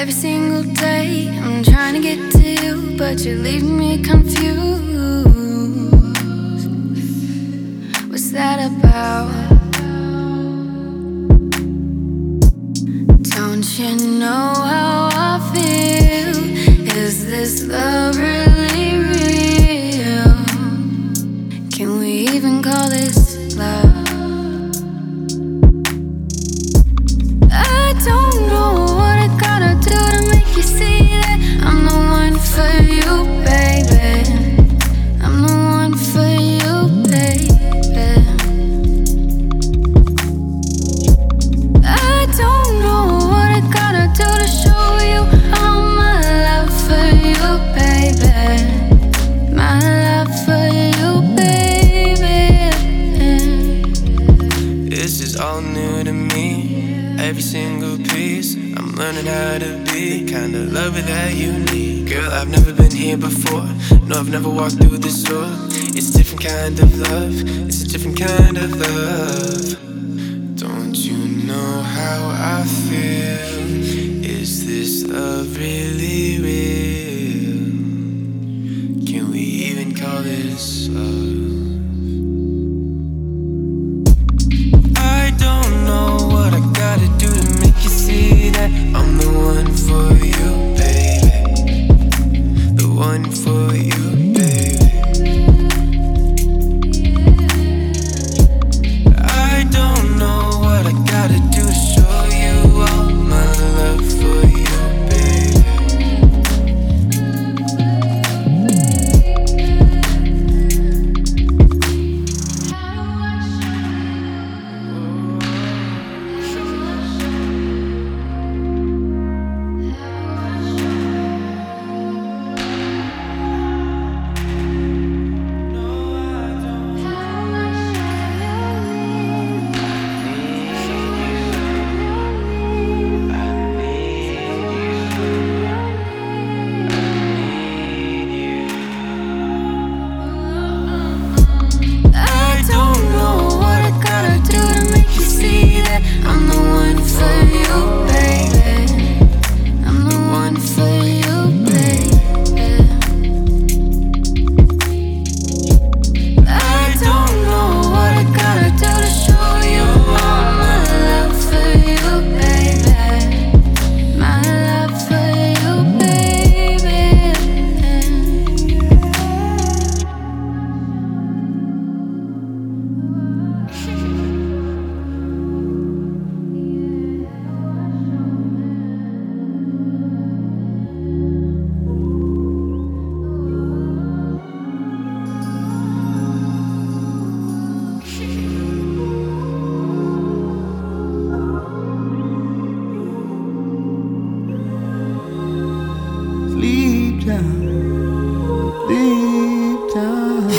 Every single day I'm trying to get to you, but you're leaving me confused. What's that about? Don't you know how I feel? Is this love really real? Can we even call this love? All new to me, every single piece. I'm learning how to be the kind of lover that you need. Girl, I've never been here before. No, I've never walked through this door. It's a different kind of love. It's a different kind of love. Don't you know how I feel? Is this love really real? Can we even call this love?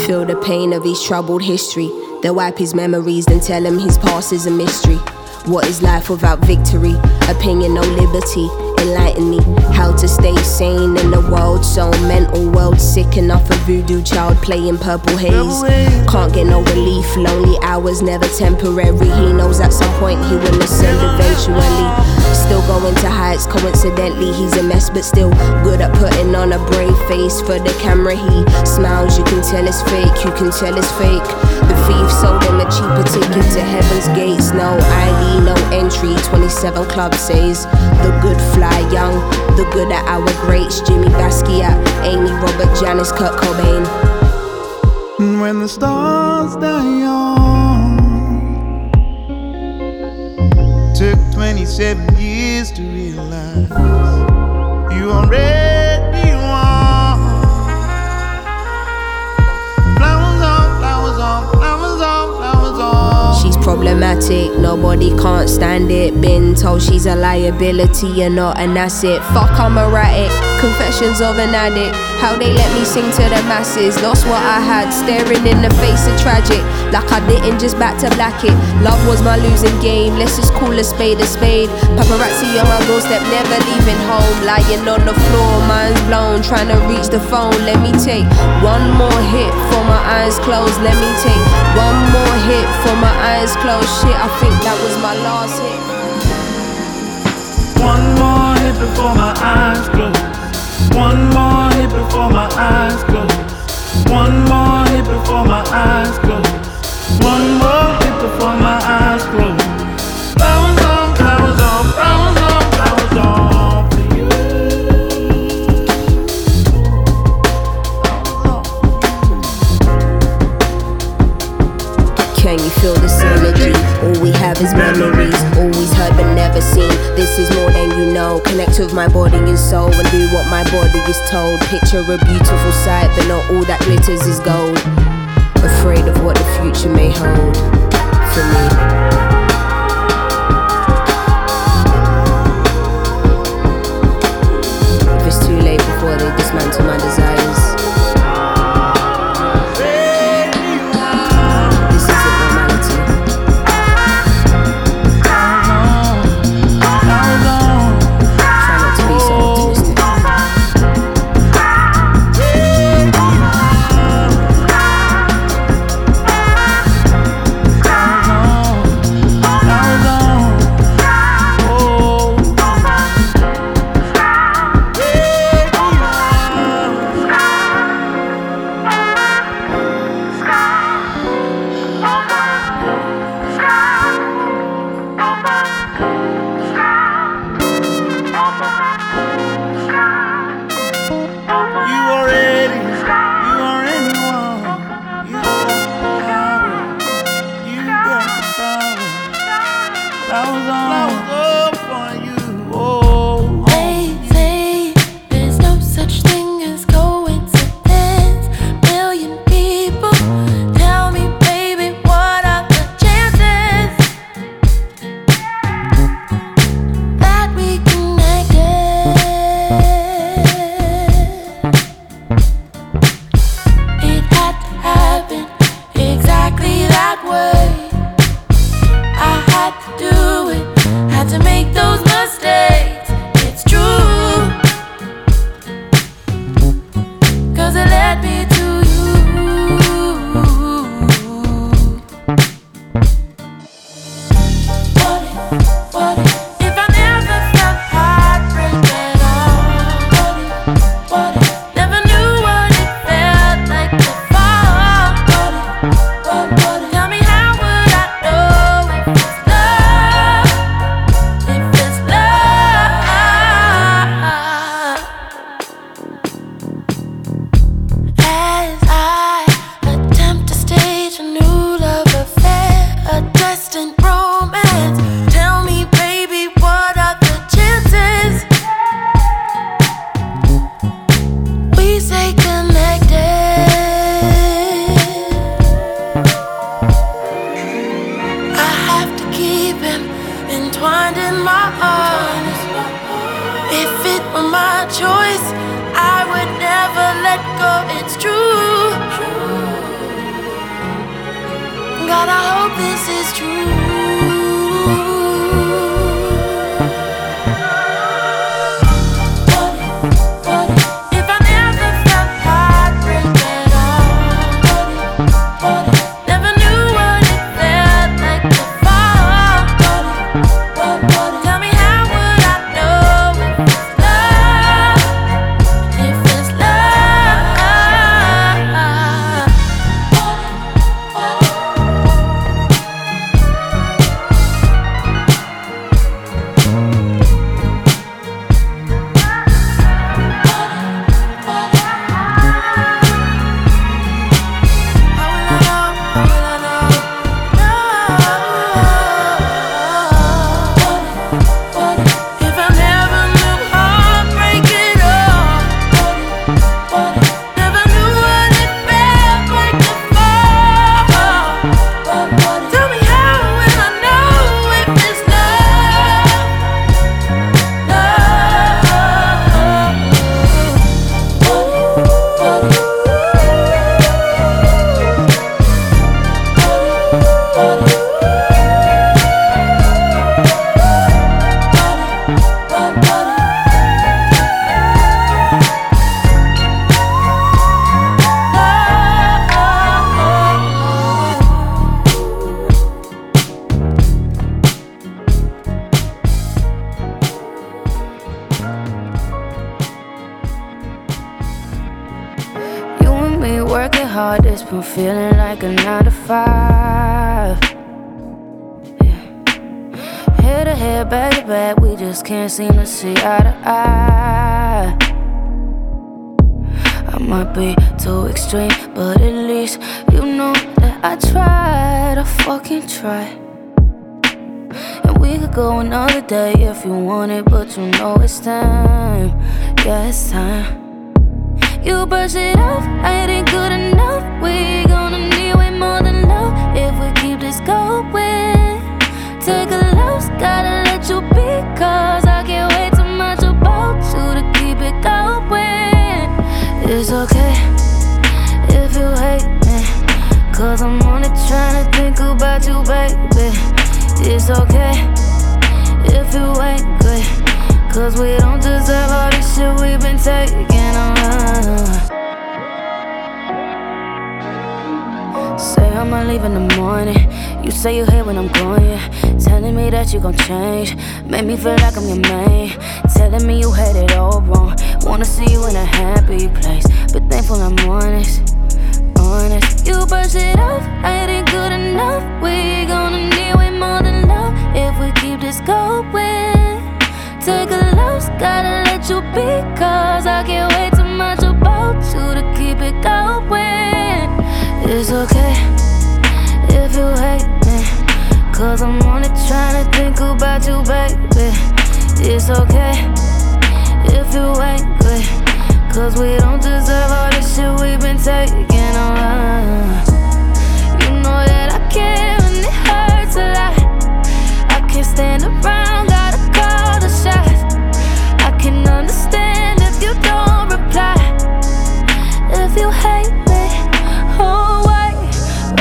Feel the pain of his troubled history. They'll wipe his memories, then tell him his past is a mystery. What is life without victory? Opinion, no liberty. Enlighten me how to stay sane in the world so mental. World sick enough of voodoo child playing purple haze. Can't get no relief, lonely hours never temporary. He knows at some point he will ascend eventually. Still going to heights, coincidentally he's a mess, but still good at putting on a brave face for the camera. He smiles, you can tell it's fake, you can tell it's fake. The thief sold him a cheaper ticket to heaven's gates. No ID, no entry, 27 Club says the good fly young, the good at our greats. Jimmy Basquiat, Amy, Robert, Janis, Kurt Cobain. When the stars die young, took 27 years to realize you already won. Flowers on, flowers on, flowers on, flowers on. She's problematic, nobody can't stand it. Been told she's a liability and not an asset. Fuck, I'm erratic, confessions of an addict. How they let me sing to the masses, lost what I had, staring in the face of tragic. Like I didn't just back to black it. Love was my losing game, let's just call a spade a spade. Paparazzi on my doorstep, never leaving home. Lying on the floor, mind's blown, trying to reach the phone. Let me take one more hit for my eyes closed. Let me take one more hit for my eyes closed. Shit, I think that was my last hit. One more hit before before my eyes close. One more hit before my eyes close. One more hit before my eyes close. One more hit before my eyes close. Feel this energy, all we have is memories, always heard but never seen. This is more than you know. Connect with my body and soul and do what my body is told. Picture a beautiful sight, but not all that glitters is gold. Afraid of what the future may hold for me. hard, it's been feeling like a 9 to 5. Yeah. Head to head, back to back, we just can't seem to see eye to eye. I might be too extreme, but at least you know that I tried, I fucking tried. And we could go another day if you want it, but you know it's time. Yeah, it's time. You brush it off, I ain't good enough. We gonna need way more than love if we keep this going. Take a loss, gotta let you be, cause I can't wait too much about you to keep it going. It's okay if you hate me, cause I'm only tryna think about you, baby. It's okay if you ain't good, cause we don't deserve all this shit we've been taking around. Say I'ma leave in the morning, you say you hate when I'm going, yeah. Telling me that you gon' change, make me feel like I'm your man. Telling me you had it all wrong, wanna see you in a happy place, but thankful I'm honest, honest. You brush it off, I ain't good enough. We gonna need way more than love if we keep this going. Take a loss, gotta let you be, cause I can't wait too much about you to keep it going. It's okay if you hate me, cause I'm only tryna think about you, baby. It's okay if you ain't good, cause we don't deserve all this shit we've been taking around. You know that I care and it hurts a lot. I can't stand around, gotta call the shots. I can understand if you don't reply. If you hate me, oh wait,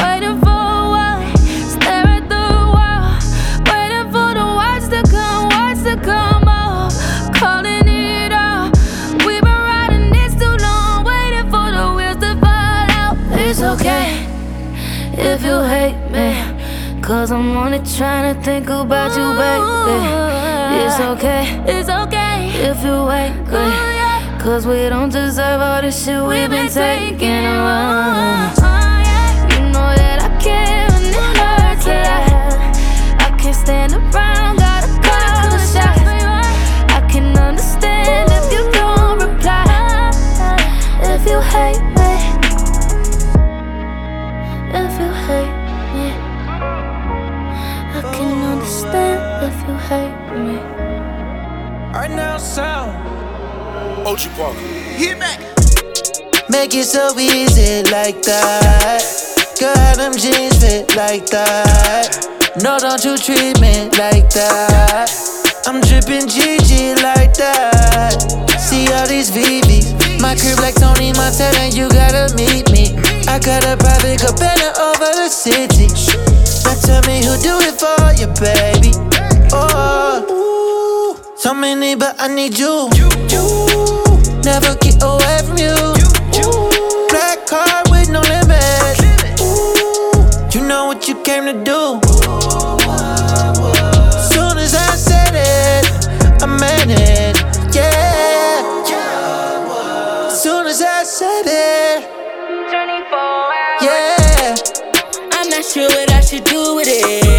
waiting for a while. Stare at the wall, waiting for the words to come off. Calling it off, we've been riding this too long, waiting for the wheels to fall out. It's okay if you hate me, cause I'm only tryna think about you, baby. It's okay if you ain't good, cause we don't deserve all this shit we've been taking around. You know that I care and it hurts a lot. I can't stand around, gotta call the shots. I can understand if you don't reply. If you hate me, if you hate me, I can understand if you hate me. Right now, sound Ochi Parker. Hit back. Make it so easy like that. Girl, them jeans fit like that. No, don't you treat me like that. I'm dripping Gigi like that. See all these VVs. My crib like Tony Montana, you gotta meet me. I got a private cabana over the city. Now tell me who do it for you, baby. Oh, ooh, so many, but I need you. Ooh, never get away from you. Ooh, black car with no limits. Ooh, you know what you came to do. Soon as I said it, I meant it. Yeah. Soon as I said it. Yeah. I'm not sure what I should do with it.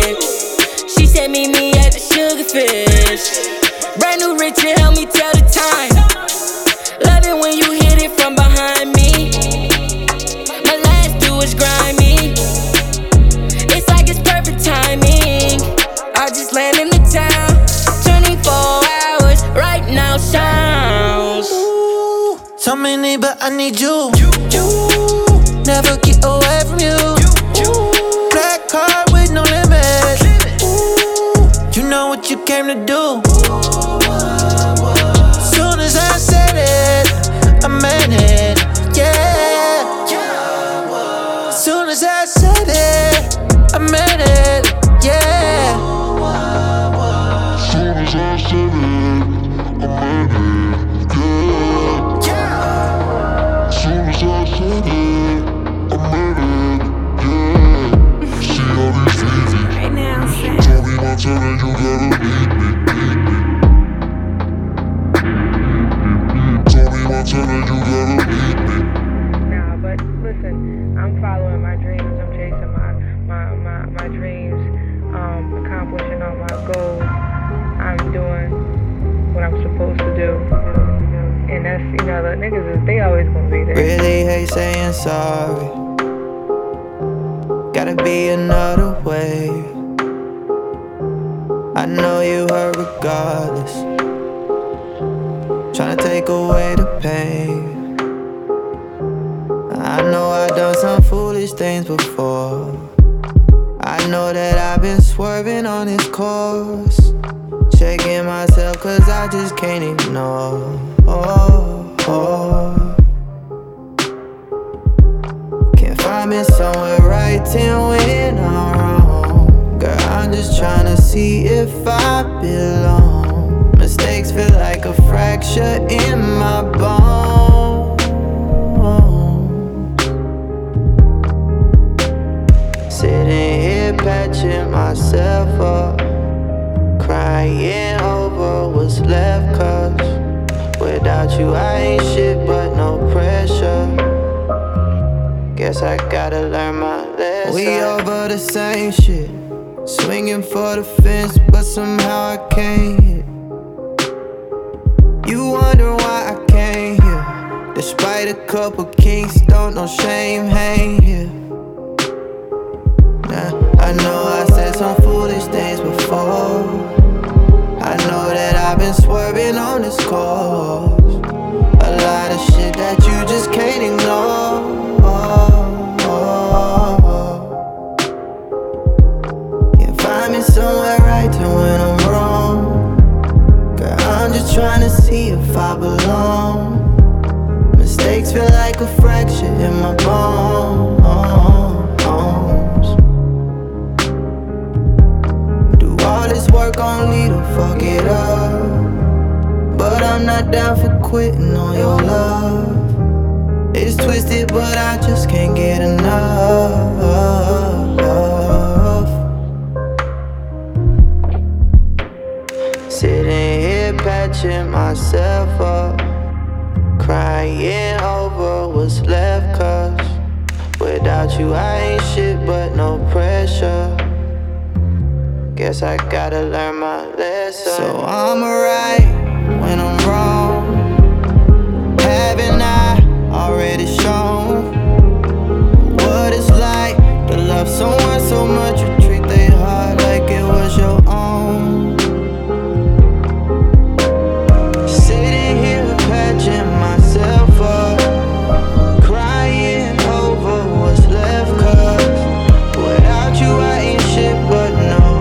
She said meet me at the Sugar Fish. Brand new Richard, help me tell the time. Love it when you hit it from behind me. My last do is grimy. It's like it's perfect timing. I just land in the town. 24 hours, right now sounds. Ooh, so many, but I need you. You never get away from you. Car with no limits. Ooh, you know what you came to do. Soon as I said it, I meant it. Yeah. Soon as I said it, I meant it. Yeah. Soon as I said it, I meant it. Yeah. Soon as I said it, I meant it. Right now, tell me, you gotta beat me. what I'm supposed to do. And that's, you know, the niggas, they always gonna be there. Really hate saying sorry. Gotta be another way. I know you hurt regardless. Tryna take away the pain. I know I done some foolish things before. I know that I've been swerving on this course. Checking myself, cause I just can't ignore. Can't find me somewhere right and when I'm wrong. Girl, I'm just tryna see if I belong. Mistakes feel like a fracture in my bone. Sitting here patching myself up, crying over what's left, cause without you I ain't shit but no pressure. Guess I gotta learn my lesson. We over the same shit, swinging for the fence, but somehow I can't hit. You wonder why I can't hear, despite a couple kinks, don't no shame hang here. Nah, I know I said some foolish things before. I know that I've been swerving on this course. A lot of shit that you just can't ignore. Can't find me somewhere right and when I'm wrong. Girl, I'm just trying to see if I belong. Mistakes feel like a fracture in my bones. Do all this work only to fuck it up, but I'm not down for quitting on your love. It's twisted, but I just can't get enough. Sitting here patching myself up, crying over what's left, cause without you I ain't shit but no pressure. Guess I gotta learn my lesson. So I'm alright when I'm wrong. Haven't I already shown what it's like to love someone so much you treat their heart like it was your own? Sitting here patching myself up, crying over what's left, cause without you I ain't shit but no.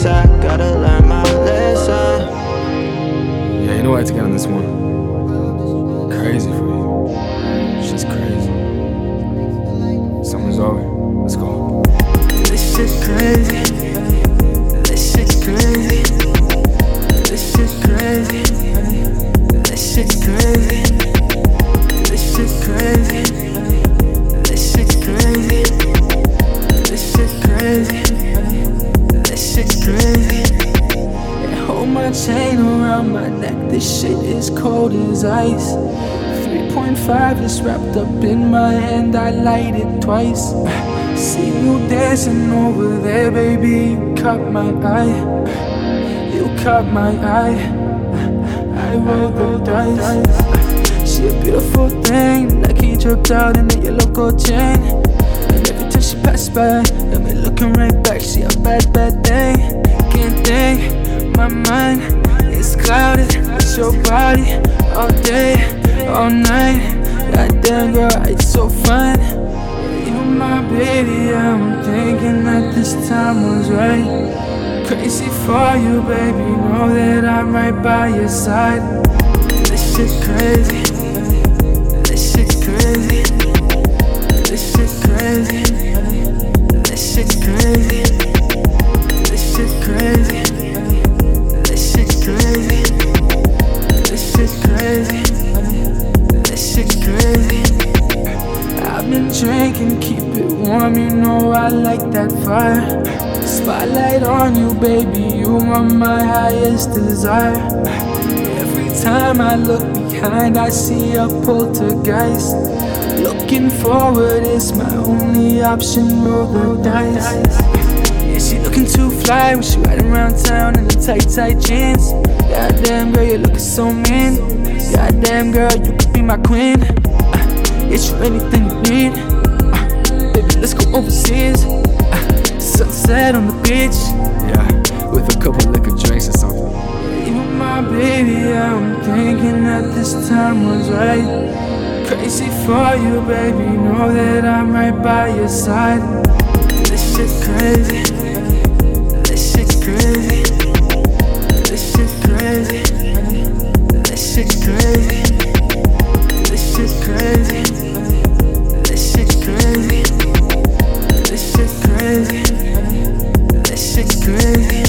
I gotta learn my lesson. Yeah, you know I had to get on this one. Crazy for you. Shit's crazy. Summer's over. Let's go. This shit's crazy. This shit's crazy. This shit's crazy. This shit's crazy. This shit's crazy. This shit's crazy. This shit's crazy. This shit's crazy. And hold my chain around my neck, this shit is cold as ice. 3.5 is wrapped up in my hand, I light it twice. See you dancing over there, baby, you caught my eye. You caught my eye, I rolled the dice. She a beautiful thing, like he dripped out in the yellow gold chain. She passed by, got me looking right back. She a bad, bad thing. Can't think, my mind is clouded. It's your body, all day, all night. Goddamn girl, it's so fun. You my baby, I'm thinking that this time was right. Crazy for you, baby, know that I'm right by your side. This shit's crazy. This shit's crazy. This shit's crazy. This shit's crazy. This shit's crazy. This shit's crazy. This shit's crazy. This shit's crazy. I've been drinking, keep it warm, you know I like that fire. Spotlight on you, baby, you are my highest desire. Every time I look behind, I see a poltergeist. Looking forward is my only option, roll the dice. Yeah, she looking looking too fly when she riding around town in the tight jeans. Goddamn girl, you're looking so mean. Goddamn girl, you could be my queen. Get you anything you need. Baby, let's go overseas. Sunset on the beach. Yeah, with a couple liquor drinks or something. Even my baby, I'm thinking that this time was right. Crazy for you, baby, know that I'm right by your side. This shit crazy. This shit crazy. This shit crazy. This shit crazy. This shit crazy. This shit crazy. This shit crazy. This shit crazy.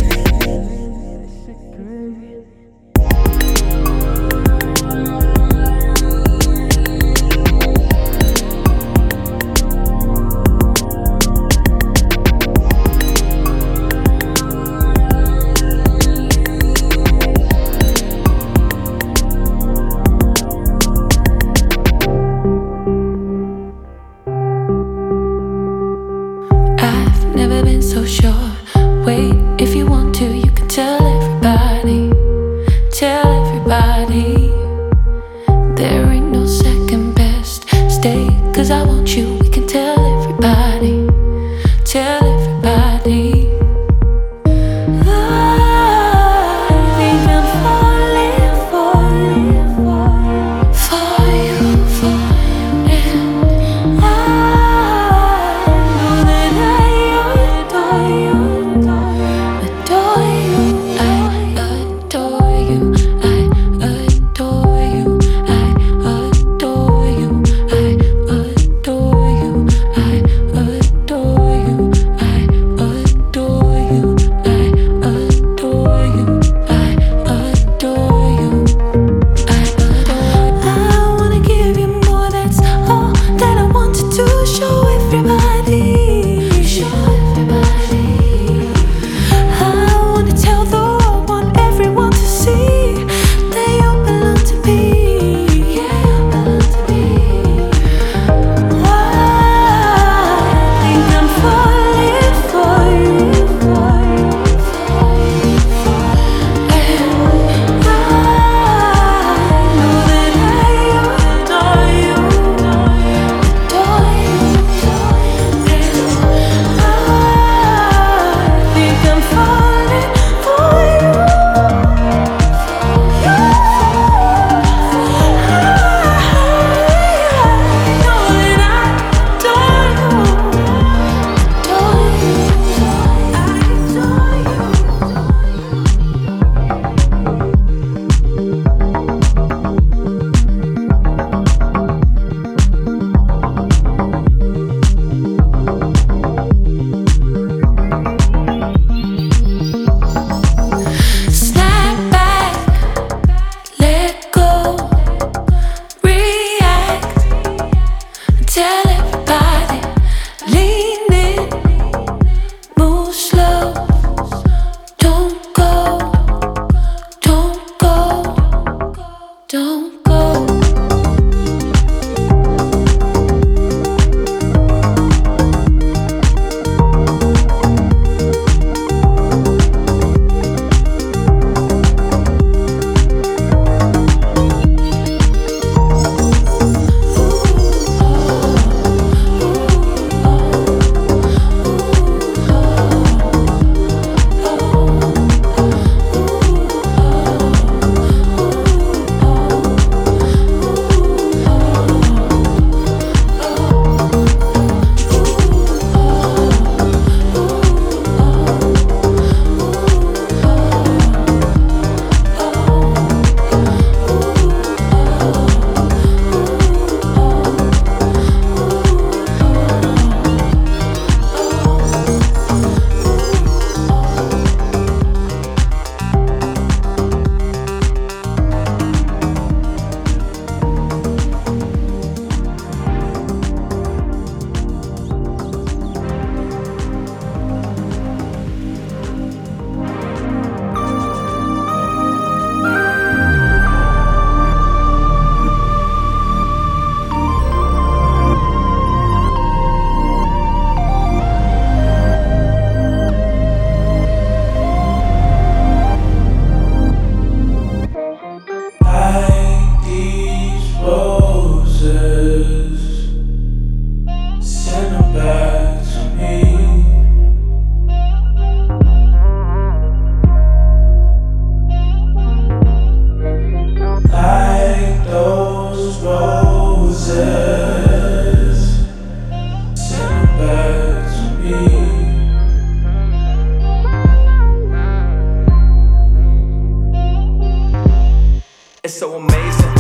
It's so amazing,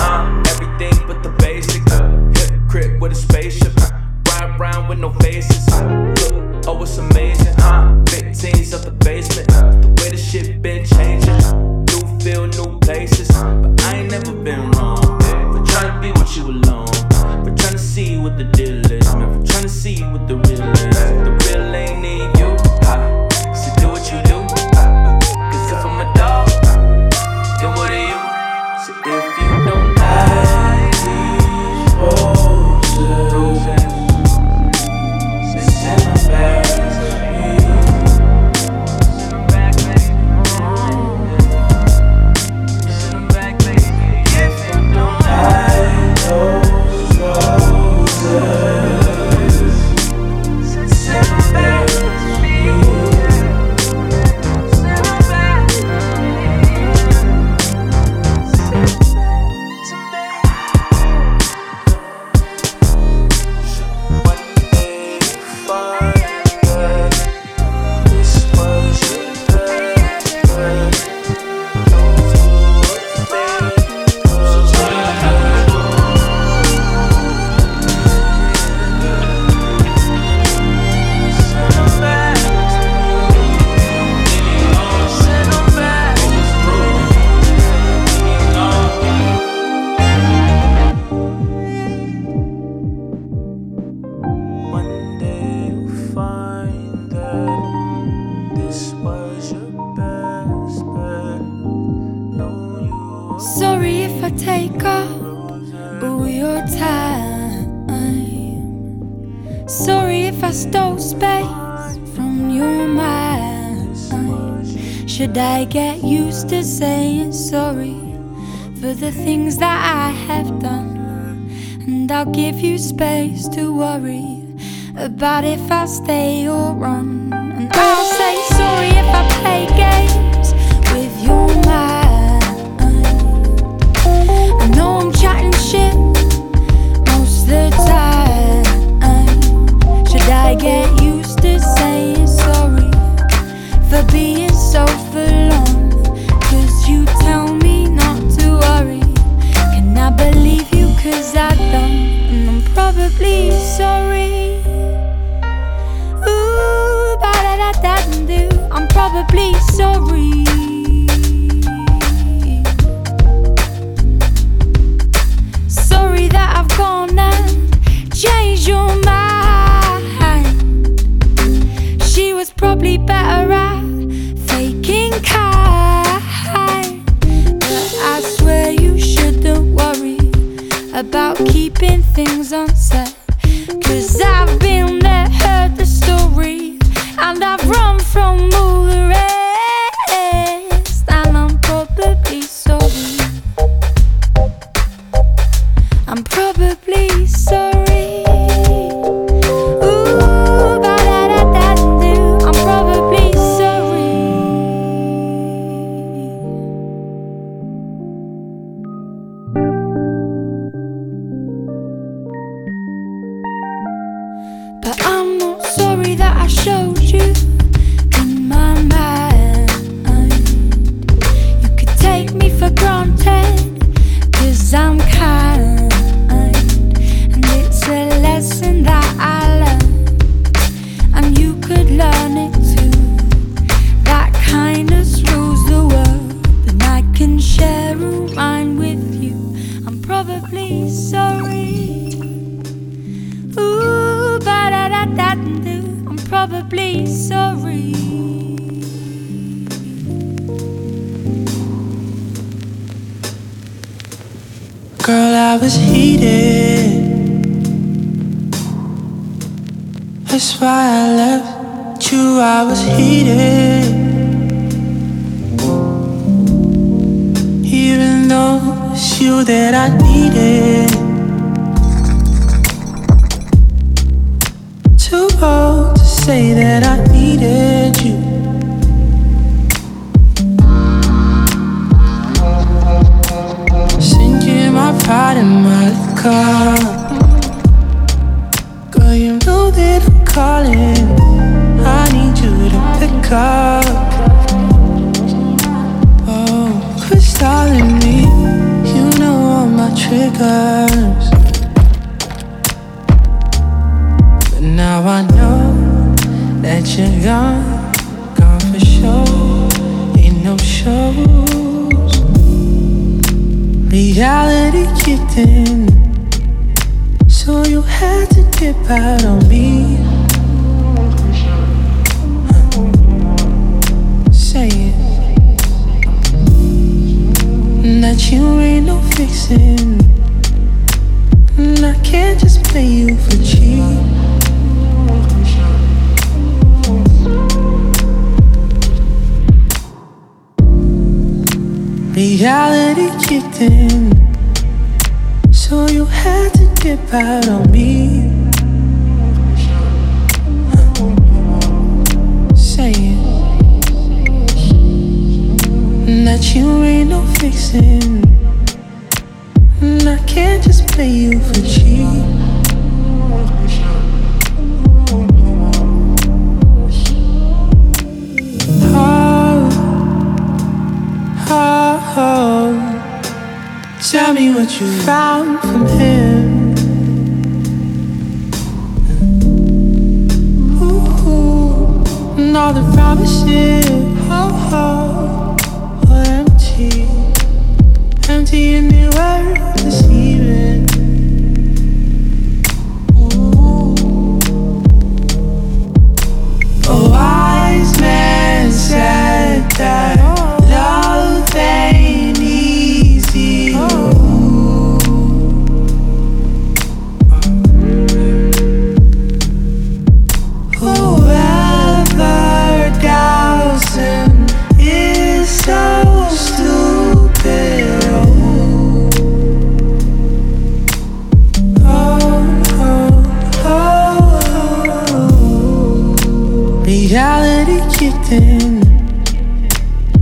everything but the basics. Crib with a spaceship, ride round with no faces. Oh, it's amazing, big teams up the basement. The way the shit been changing, new field, new places. But I ain't never been wrong, for trying to be with you alone. For trying to see what the deal is, man. For trying to see what the real is. If the real ain't in you, so do what you do. Cause if I'm a dog, then what are you? So if you don't like these roses, send them back to me. Send them back, baby. Send them back, baby. If you don't like those roses, send them back to me. I get used to saying sorry for the things that I have done, and I'll give you space to worry about if I stay or run. And I'll say sorry if I play games with your mind. I know I'm chatting shit most of the time. Should I get used to saying sorry for being so for long? Cause you tell me not to worry. Can I believe you? Cause I don't. And I'm probably sorry. Ooh, ba da da da do. I'm probably sorry. Sorry that I've gone and changed your mind. She was probably better at faking kind, but I swear you shouldn't worry about keeping things unsaid. Cause I've been there, heard the story, and I've run from all the rest. And I'm probably sorry. I'm probably sorry. Stop me, you curse. But now I know that you're gone, gone for sure. Ain't no shows. Reality kicked in, so you had to dip out on me. That you ain't no fixin', and I can't just play you for cheap. Reality kicked in, so you had to dip out on me. That you ain't no fixin', and I can't just play you for cheap. Oh, oh, oh. Tell me what you found from him. Ooh, and all the promises. Oh, oh. Empty and they were deceiving. A wise man said that love ain't easy. Whoever doubts him is so stupid. Reality kicked in,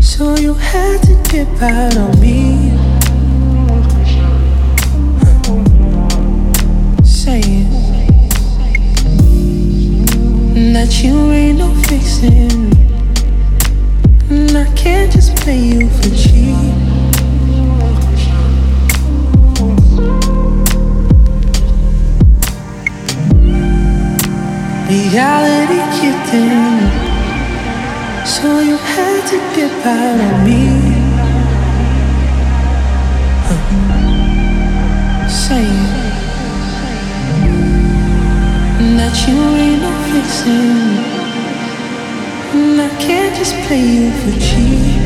so you had to dip out on me. Saying that you ain't no fixin', and I can't just play you for cheap. Reality kicked in, so you had to dip out on me. Saying that you ain't no fixin', and I can't just play you for cheap.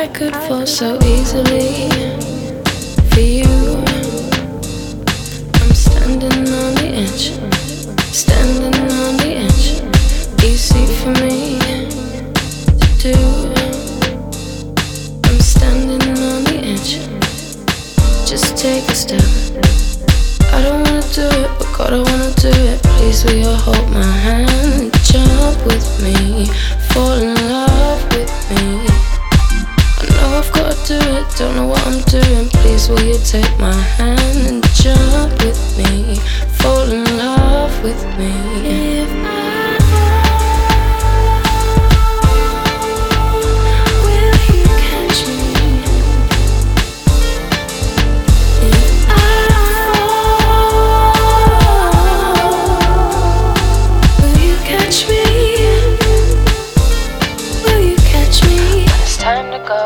I could fall so easily for you. I'm standing on the edge, standing on the edge. Easy for me to do. I'm standing on the edge. Just take a step. I don't wanna do it, but God, I wanna do it. Please will you hold my hand, jump with me, fall in love with me. I've got to do it, don't know what I'm doing. Please will you take my hand and jump with me, fall in love with me. If I fall, will you catch me? If I fall, will you catch me? Will you catch me? It's time to go.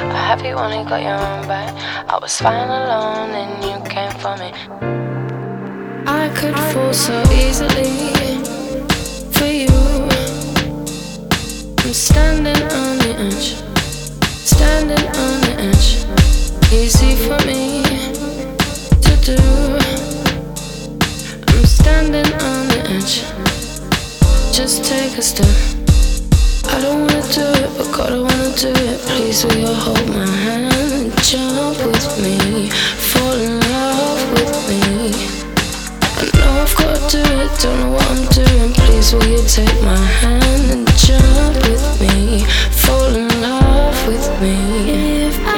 I have you only got your own back. I was fine alone and you came for me. I could fall so easily for you. I'm standing on the edge, standing on the edge. Easy for me to do. I'm standing on the edge. Just take a step. I don't wanna do it, but God, I wanna do it. Please will you hold my hand and jump with me, fall in love with me. I know I've gotta do it, don't know what I'm doing. Please will you take my hand and jump with me, fall in love with me. If I oh,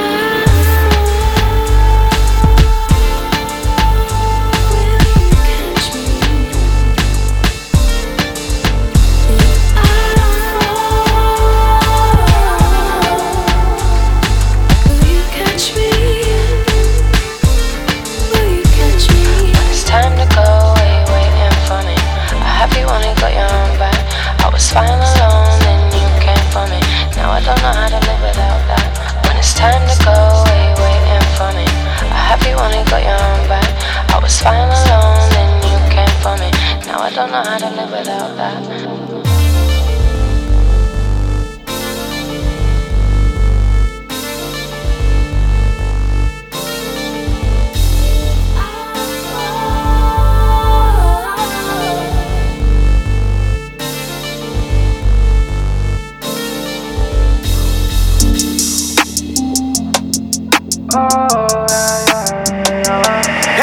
I don't know how to live without that.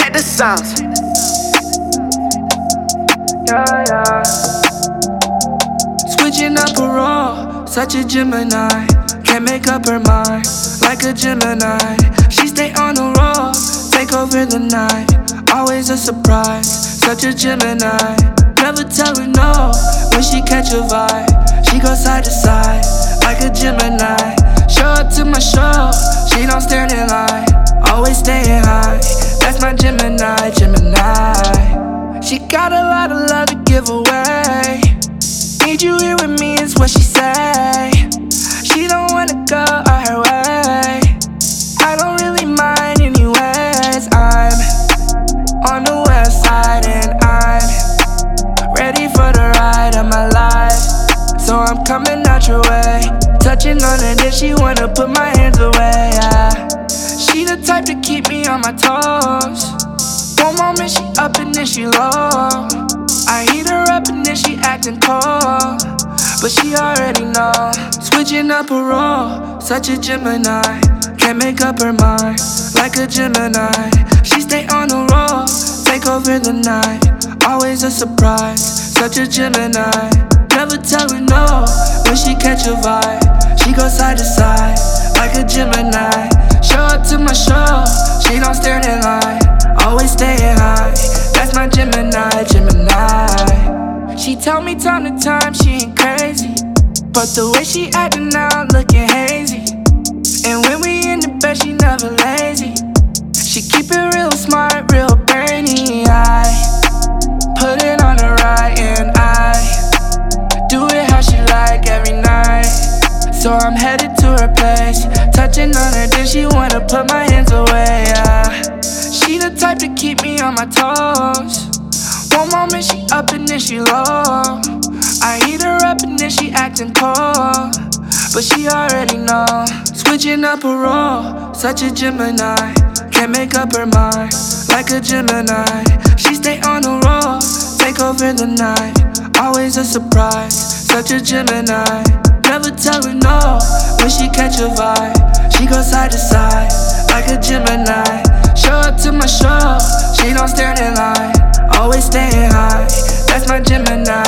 At the sounds. Yeah. Switching up a role, such a Gemini. Can't make up her mind, like a Gemini. She stay on the roll, take over the night. Always a surprise, such a Gemini. Never tell her no, when she catch a vibe. She go side to side, like a Gemini. Show up to my show, she don't stand in line. Always staying high, that's my Gemini. She got a lot of love to give away. Need you here with me is what she say. She don't wanna go out her way. I don't really mind anyways. I'm on the west side and I'm ready for the ride of my life. So I'm coming out your way. Touching on her, then she wanna put my hands away, yeah. She the type to keep me on my toes. One moment she up and then she low. I heat her up and then she acting cold. But she already know. Switching up her role, such a Gemini. Can't make up her mind, like a Gemini. She stay on the roll, take over the night. Always a surprise, such a Gemini. Never tell her no, when she catch a vibe. She go side to side, like a Gemini. Show up to my show, she don't stand in line. Always staying high, that's my Gemini. She tell me time to time she ain't crazy, but the way she acting now, looking hazy. And when we in the bed, she never lazy. She keep it real smart, real brainy. I put it on her right and I do it how she like every night. So I'm headed to her place. Touching on her, then she wanna put my hands away, yeah. She the type to keep me on my toes. One moment she up and then she low. I heat her up and then she acting cold. But she already know. Switching up her role, such a Gemini. Can't make up her mind, like a Gemini. She stay on the roll, take over the night. Always a surprise, such a Gemini. Never tell her no, when she catch a vibe. She go side to side, like a Gemini. Show up to my show, she don't stand in line. Always staying high, that's my Gemini.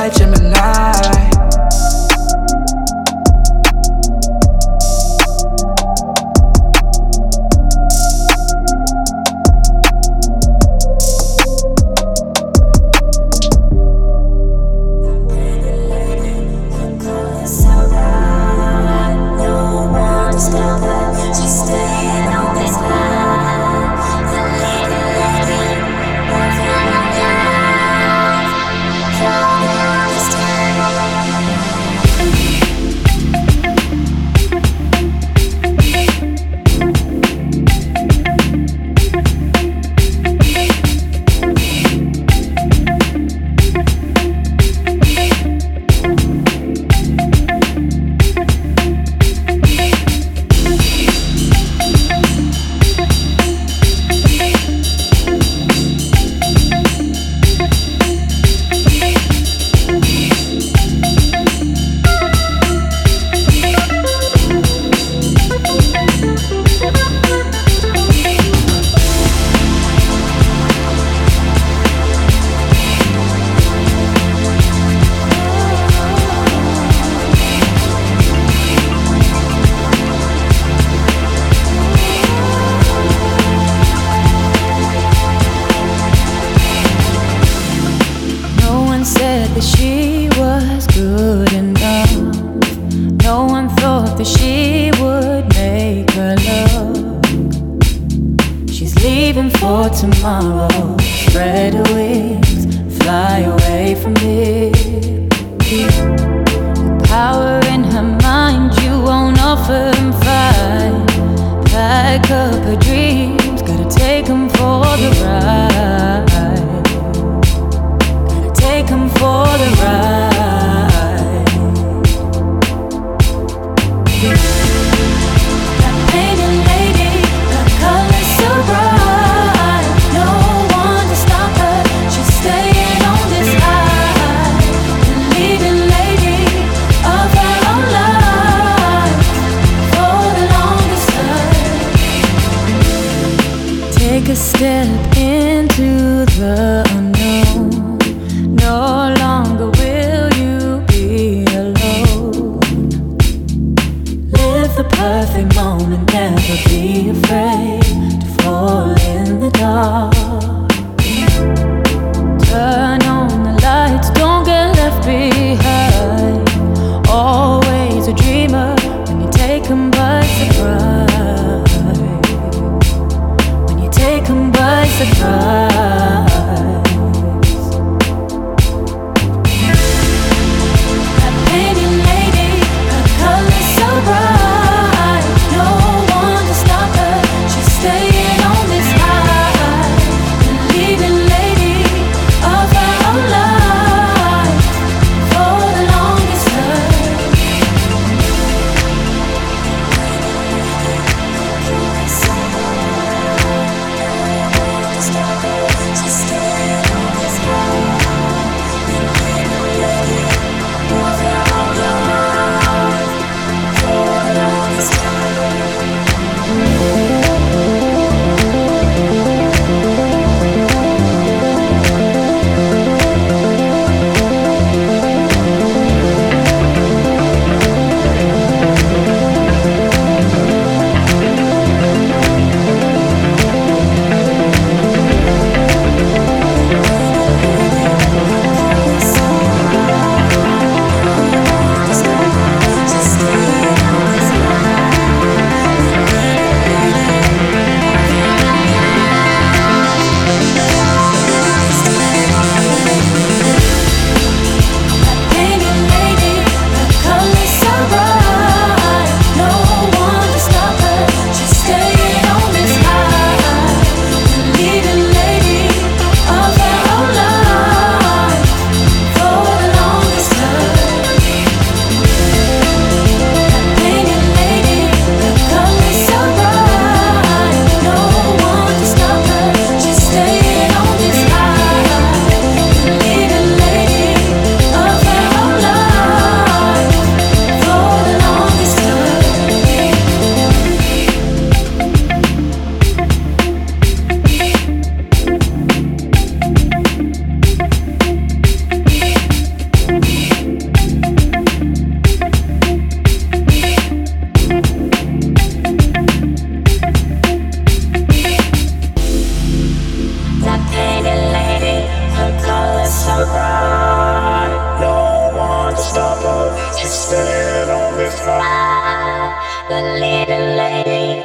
the little lady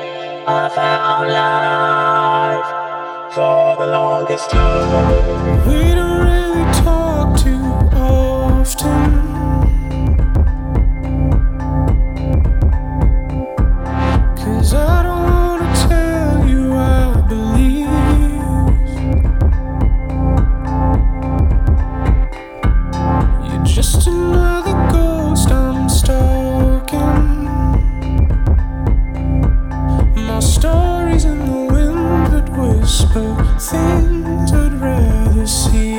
of our life for the longest time. We don't really talk too often. Things I'd rather see.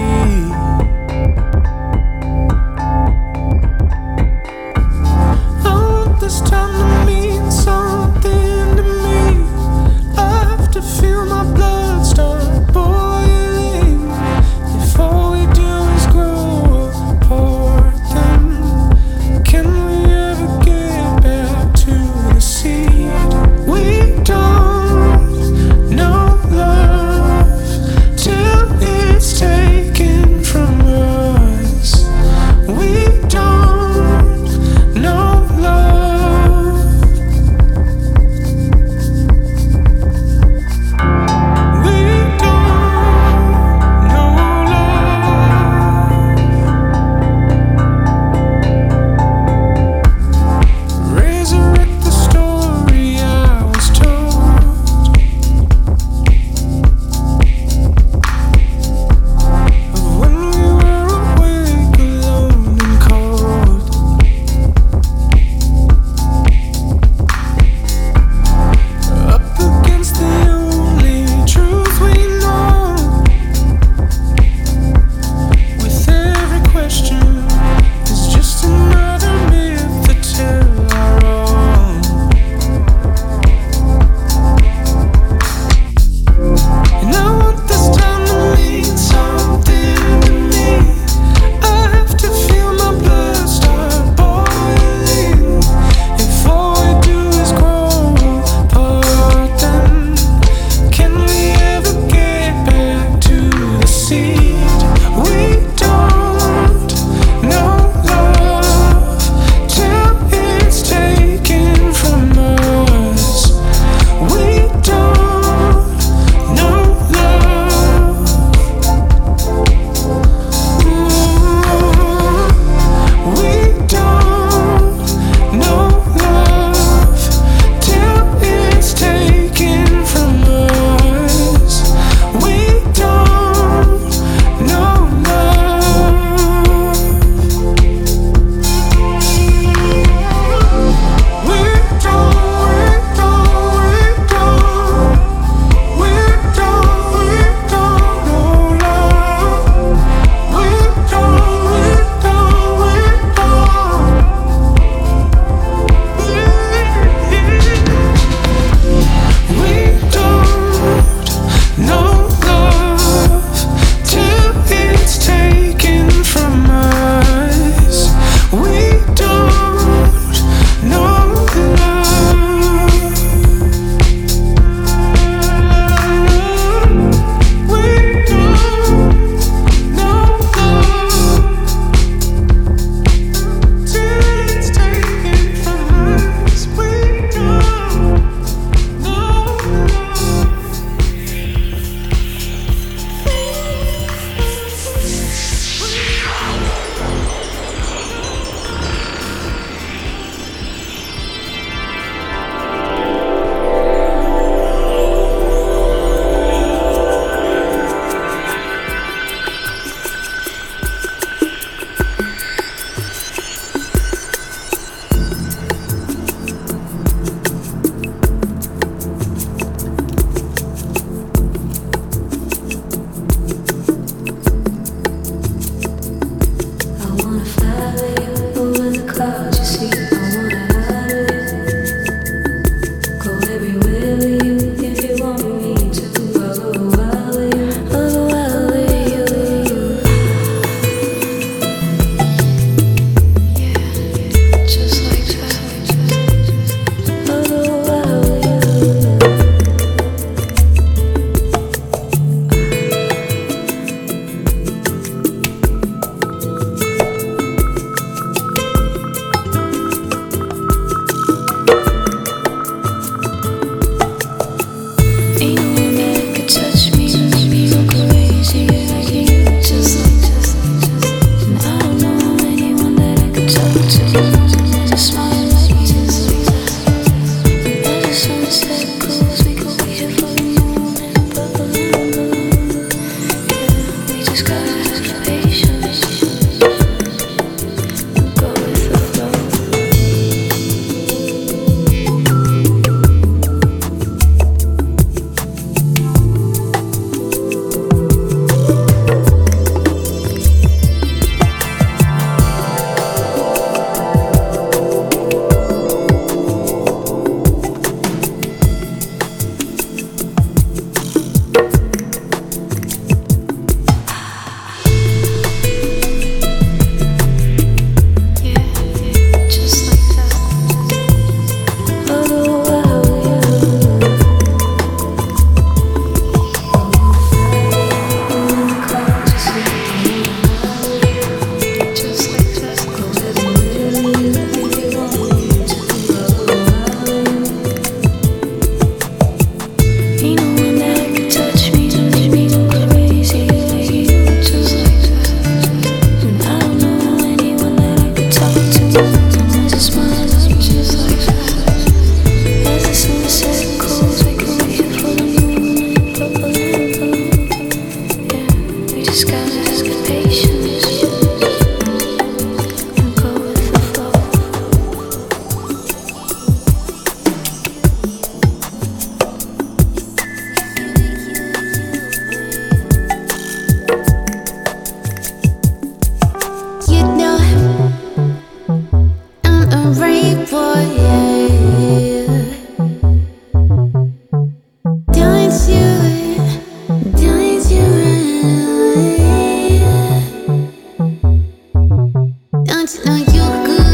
once, now you're good.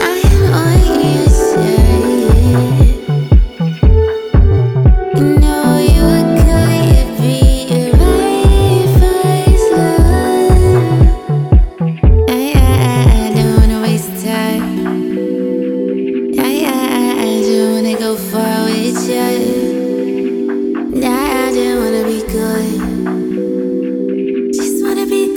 I am what you say. You know you could be right if I saw. I don't wanna waste time. I don't wanna go far with you. I don't wanna be good. I just wanna be good.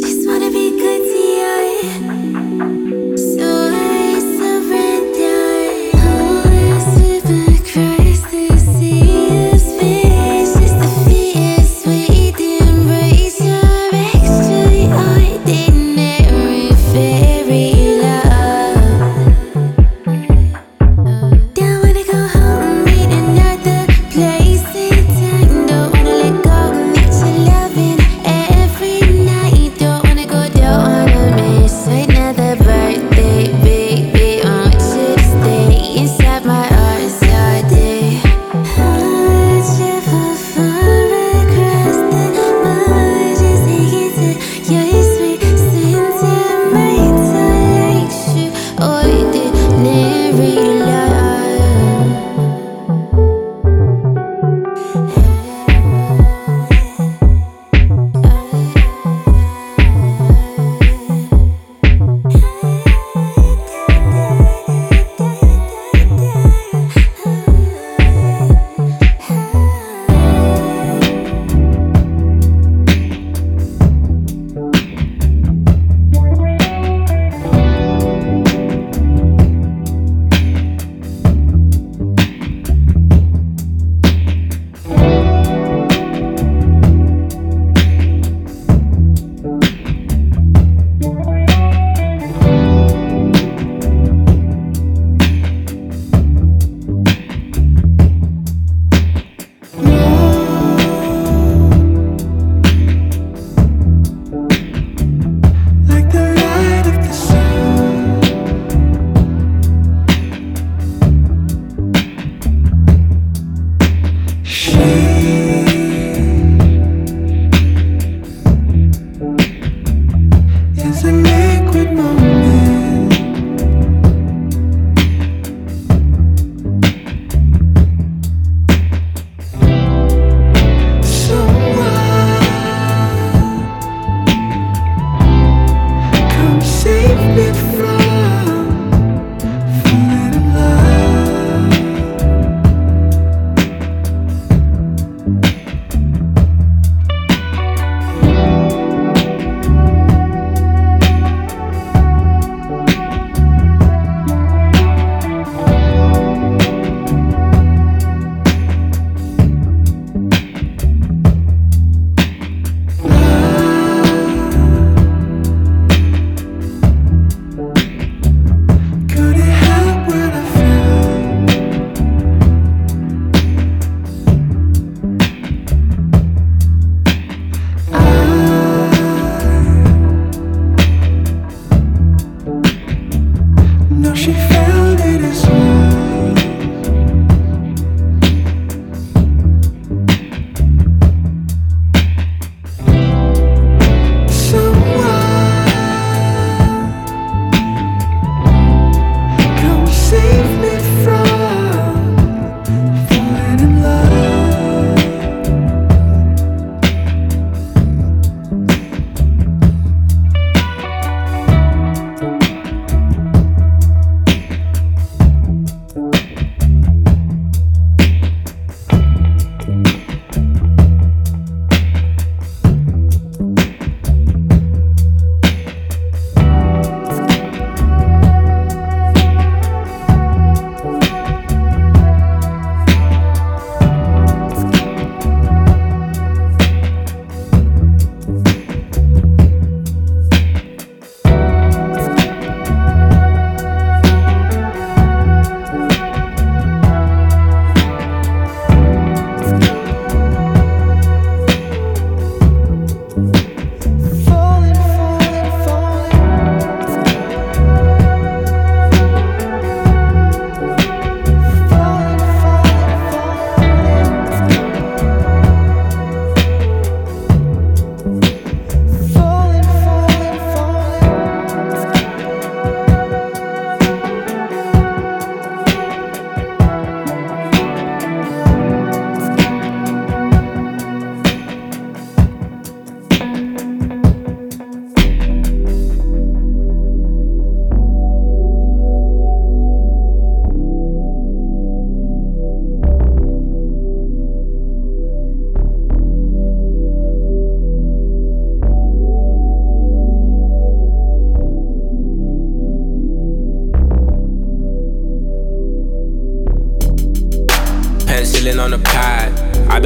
Just wanna be good to you. So I surrender. I slip across the sea of space. Just the fierce way to embrace your extraordinary fairy love. Don't wanna go home in another place. I don't wanna let go, need your loving.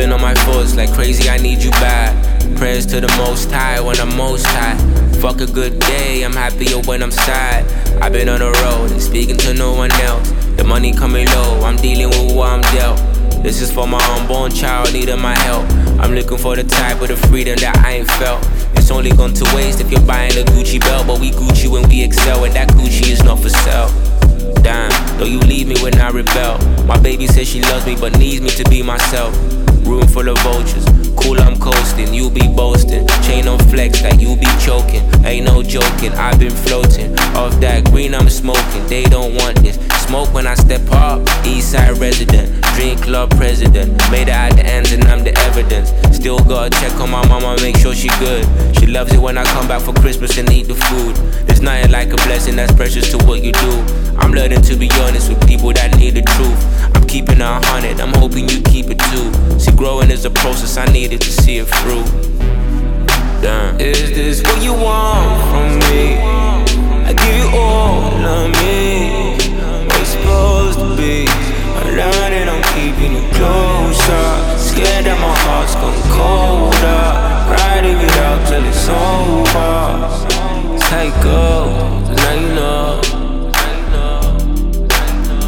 been on my fours like crazy, I need you bad. Prayers to the most high when I'm most high. Fuck a good day, I'm happier when I'm sad. I've been on the road and speaking to no one else. The money coming low, I'm dealing with what I'm dealt. This is for my unborn child needing my help. I'm looking for the type of the freedom that I ain't felt. It's only gone to waste if you're buying a Gucci belt. But we Gucci when we excel, and that Gucci is not for sale. Damn, though you leave me when I rebel. My baby says she loves me but needs me to be myself. Room full of vultures, cool I'm coasting, you be boasting. Chain on flex like you be choking, ain't no joking. I've been floating, off that green I'm smoking. They don't want this, smoke when I step up. Eastside resident, drink club president. Made it out the ends and I'm the evidence. Still gotta check on my mama, make sure she good. She loves it when I come back for Christmas and eat the food. There's nothing like a blessing that's precious to what you do. I'm learning to be honest with people that need the truth. I'm keeping 100, I'm hoping you keep it too. See, growing is a process, I needed to see it through. Damn. Is this what you want from me? I give you all of me. What it's supposed to be. I'm learning, I'm keeping you closer. Scared that my heart's gone colder. Riding it out till it's over. Psycho, now you know.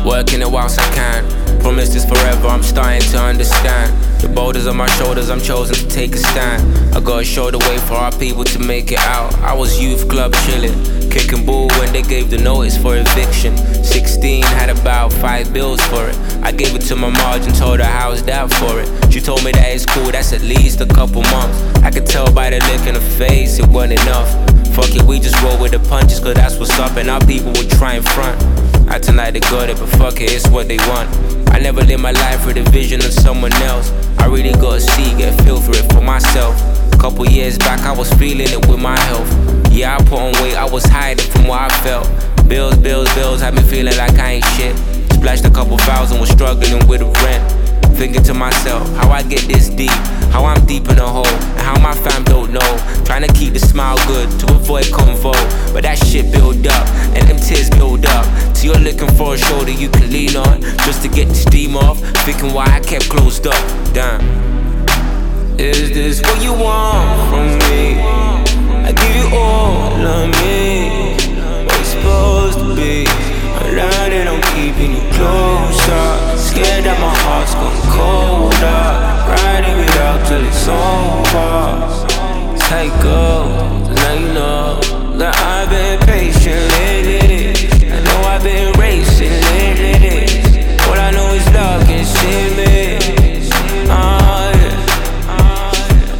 Working it whilst I can. Promise this forever, I'm starting to understand. The boulders on my shoulders, I'm chosen to take a stand. I gotta show the way for our people to make it out. I was youth club chillin', kicking bull when they gave the notice for eviction. 16, had about 5 bills for it. I gave it to my margin, told her how's that for it. She told me that it's cool, that's at least a couple months. I could tell by the look in her face, it wasn't enough. Fuck it, we just roll with the punches, cause that's what's up. And our people will try and front. I tonight they got it, but fuck it, it's what they want. I never live my life with the vision of someone else. I really gotta see, get a feel for it for myself. Couple years back, I was feeling it with my health. Yeah, I put on weight, I was hiding from what I felt. Bills, bills, bills, I've been feeling like I ain't shit. Splashed a couple thousand, was struggling with the rent. Thinking to myself, how I get this deep, how I'm deep in a hole, and how my fam don't know. Trying to keep the smile good to avoid convo, but that shit build up, and them tears build up. So you're looking for a shoulder you can lean on, just to get the steam off, thinking why I kept closed up. Damn. Is this what you want from me? I give you all of me. What it's supposed to be. I'm learning, I'm keeping you closer. Scared that my heart's gone colder. Riding it out till it's over. Psycho, now you know that I've been patient lately. I know I've been racing lately. All I know is love can save me. I'm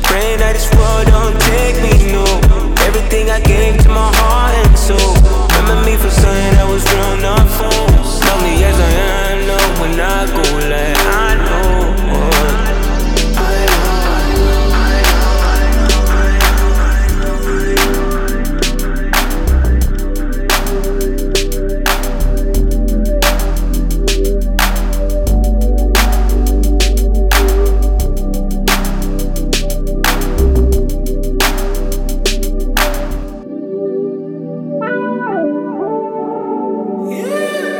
praying that this world don't take me, no. Everything I gave to my heart and soul. Remember me for something that was real, not phone. Love me as I am, I know when I go like I know. Yeah.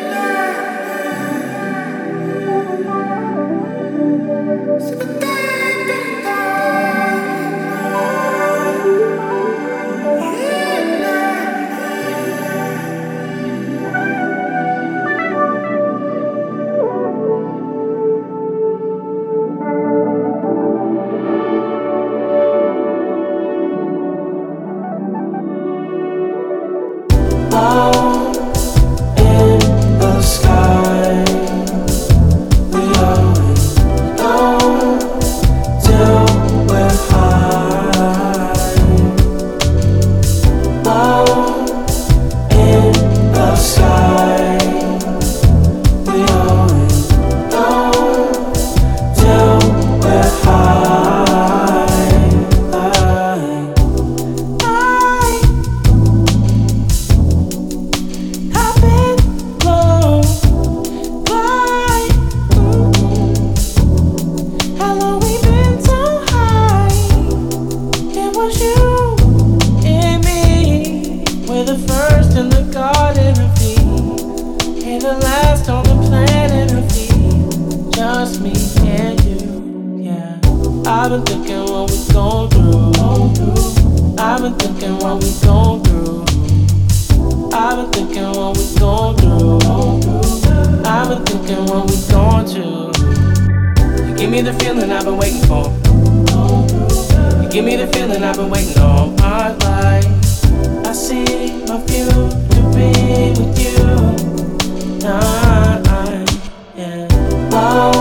I've been thinking what we gon' do. I've been thinking what we gon' do. I've been thinking what we gon' do. I've been thinking what we gon' do. You give me the feeling I've been waiting for. You give me the feeling I've been waiting all my life. I see my future being with you. Yeah. Wow.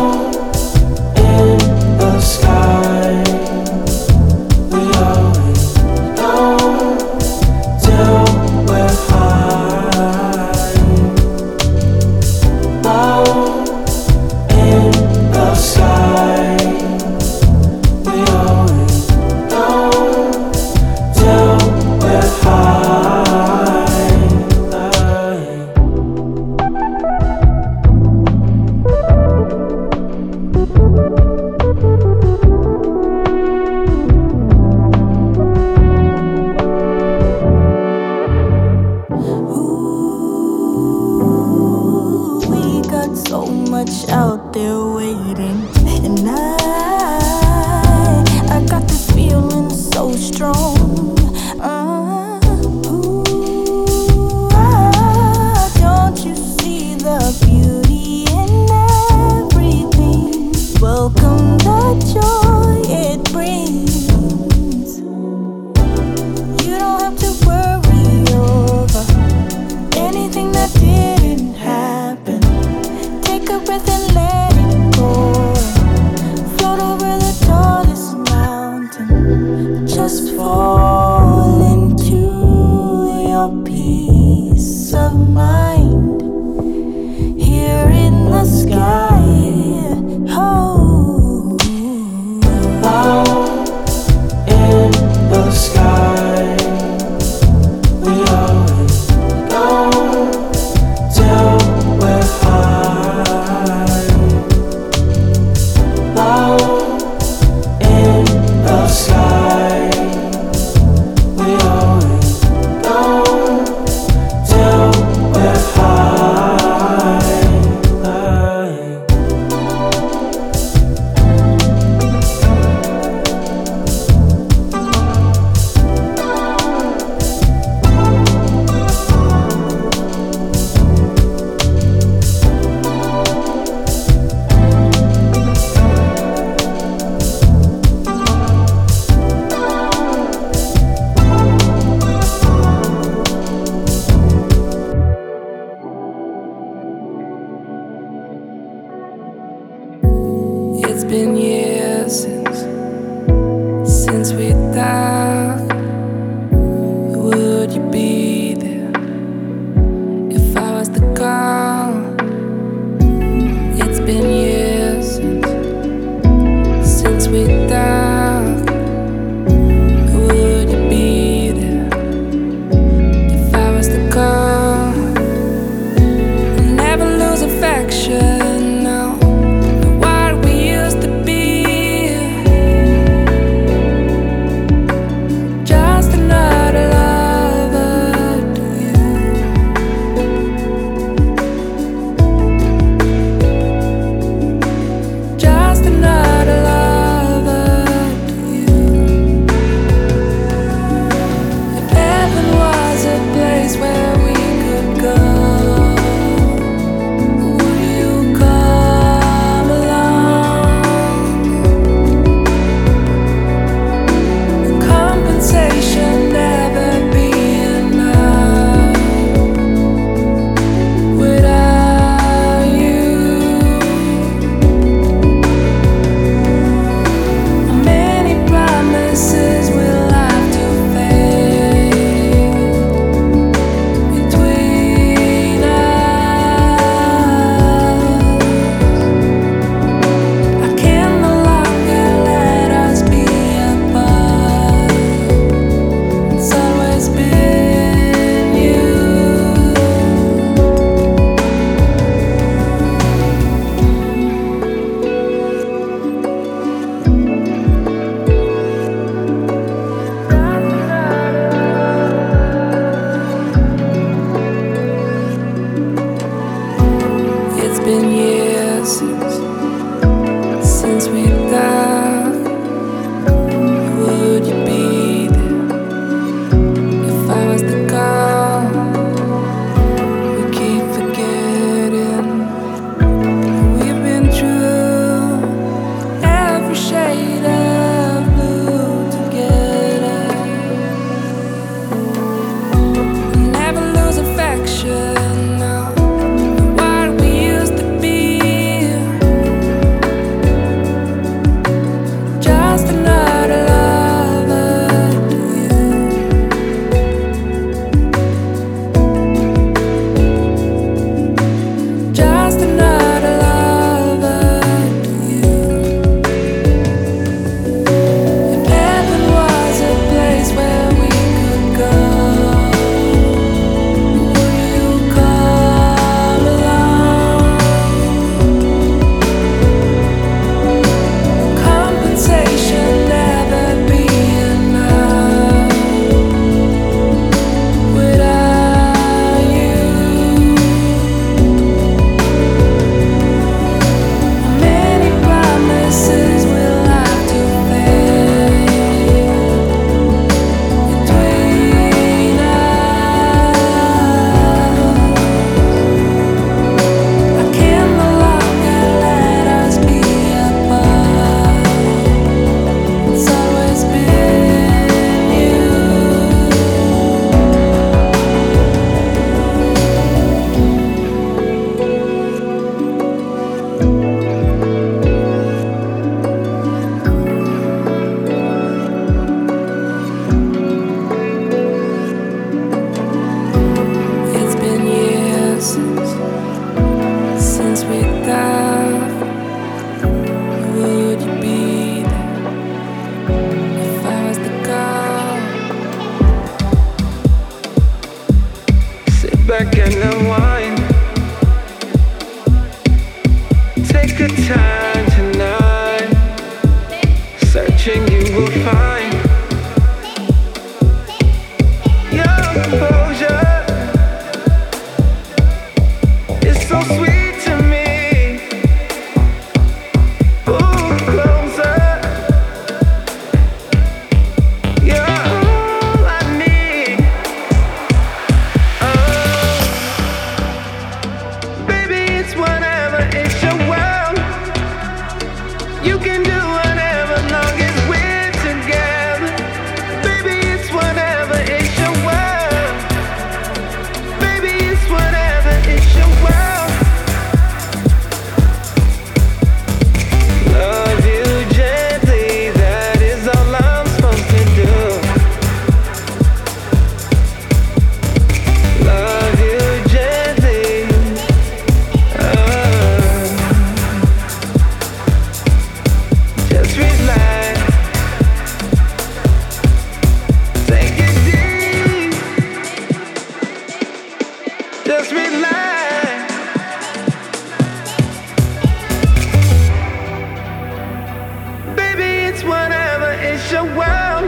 the world.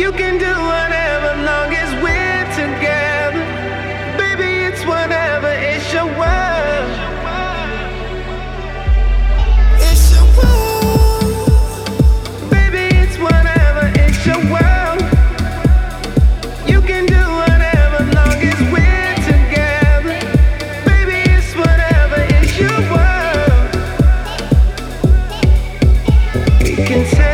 You can do whatever long as we're together. Baby, it's whatever, it's your world. It's your world. Baby, it's whatever, it's your world. You can do whatever long as we're together. Baby, it's whatever, it's your world. We can take